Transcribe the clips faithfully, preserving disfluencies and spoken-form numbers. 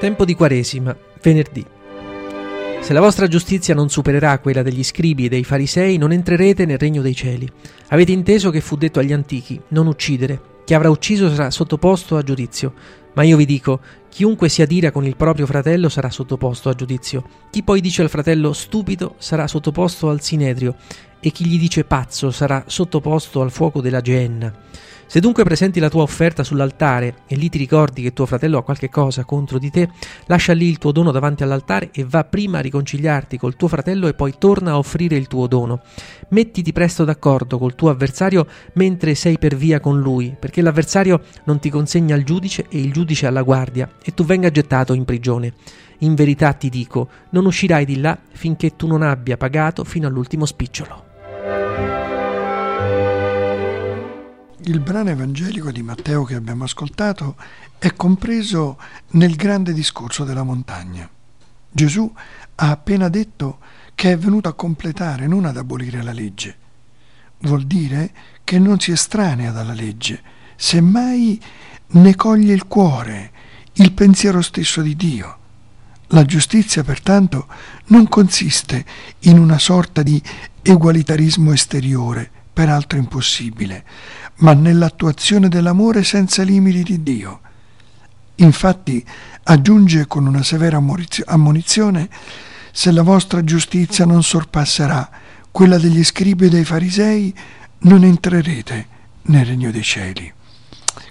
Tempo di Quaresima, venerdì. Se la vostra giustizia non supererà quella degli scribi e dei farisei, non entrerete nel regno dei cieli. Avete inteso che fu detto agli antichi: non uccidere. Chi avrà ucciso sarà sottoposto a giudizio. Ma io vi dico, chiunque si adira con il proprio fratello sarà sottoposto a giudizio. Chi poi dice al fratello stupido sarà sottoposto al sinedrio, e chi gli dice pazzo sarà sottoposto al fuoco della Geenna. Se dunque presenti la tua offerta sull'altare e lì ti ricordi che tuo fratello ha qualche cosa contro di te, lascia lì il tuo dono davanti all'altare e va prima a riconciliarti col tuo fratello e poi torna a offrire il tuo dono. Mettiti presto d'accordo col tuo avversario mentre sei per via con lui, perché l'avversario non ti consegna al giudice e il giudice alla guardia, e tu venga gettato in prigione. In verità ti dico, non uscirai di là finché tu non abbia pagato fino all'ultimo spicciolo. Il brano evangelico di Matteo che abbiamo ascoltato è compreso nel grande discorso della montagna. Gesù ha appena detto che è venuto a completare, non ad abolire la legge. Vuol dire che non si estranea dalla legge, semmai ne coglie il cuore, il pensiero stesso di Dio. La giustizia, pertanto, non consiste in una sorta di egualitarismo esteriore, peraltro impossibile, ma nell'attuazione dell'amore senza limiti di Dio. Infatti, aggiunge con una severa ammonizione: se la vostra giustizia non sorpasserà quella degli scribi e dei farisei, non entrerete nel regno dei cieli.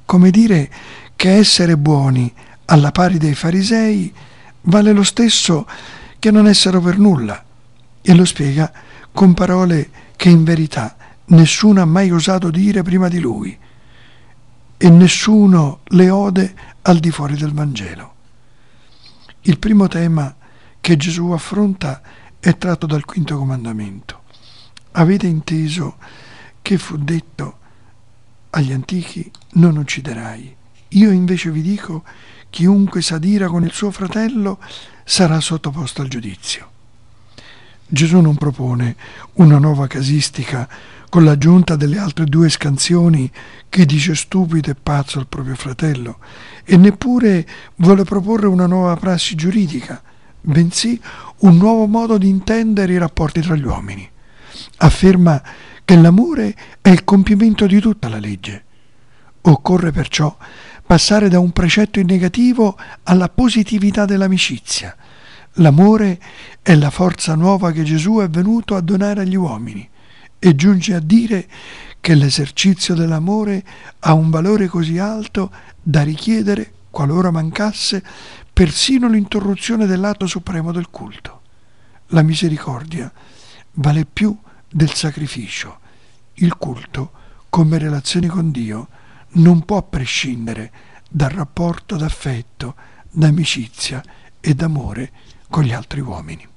Come dire che essere buoni alla pari dei farisei vale lo stesso che non essere per nulla, e lo spiega con parole che in verità nessuno ha mai osato dire prima di lui, e nessuno le ode al di fuori del Vangelo. Il primo tema che Gesù affronta è tratto dal quinto comandamento. Avete inteso che fu detto agli antichi: non ucciderai. Io invece vi dico, chiunque s'adira con il suo fratello sarà sottoposto al giudizio. Gesù non propone una nuova casistica con l'aggiunta delle altre due scansioni che dice stupido e pazzo al proprio fratello, e neppure vuole proporre una nuova prassi giuridica, bensì un nuovo modo di intendere i rapporti tra gli uomini. Afferma che l'amore è il compimento di tutta la legge. Occorre perciò passare da un precetto in negativo alla positività dell'amicizia. L'amore è la forza nuova che Gesù è venuto a donare agli uomini, e giunge a dire che l'esercizio dell'amore ha un valore così alto da richiedere, qualora mancasse, persino l'interruzione dell'atto supremo del culto. La misericordia vale più del sacrificio. Il culto, come relazione con Dio, non può prescindere dal rapporto d'affetto, d'amicizia e d'amore con gli altri uomini.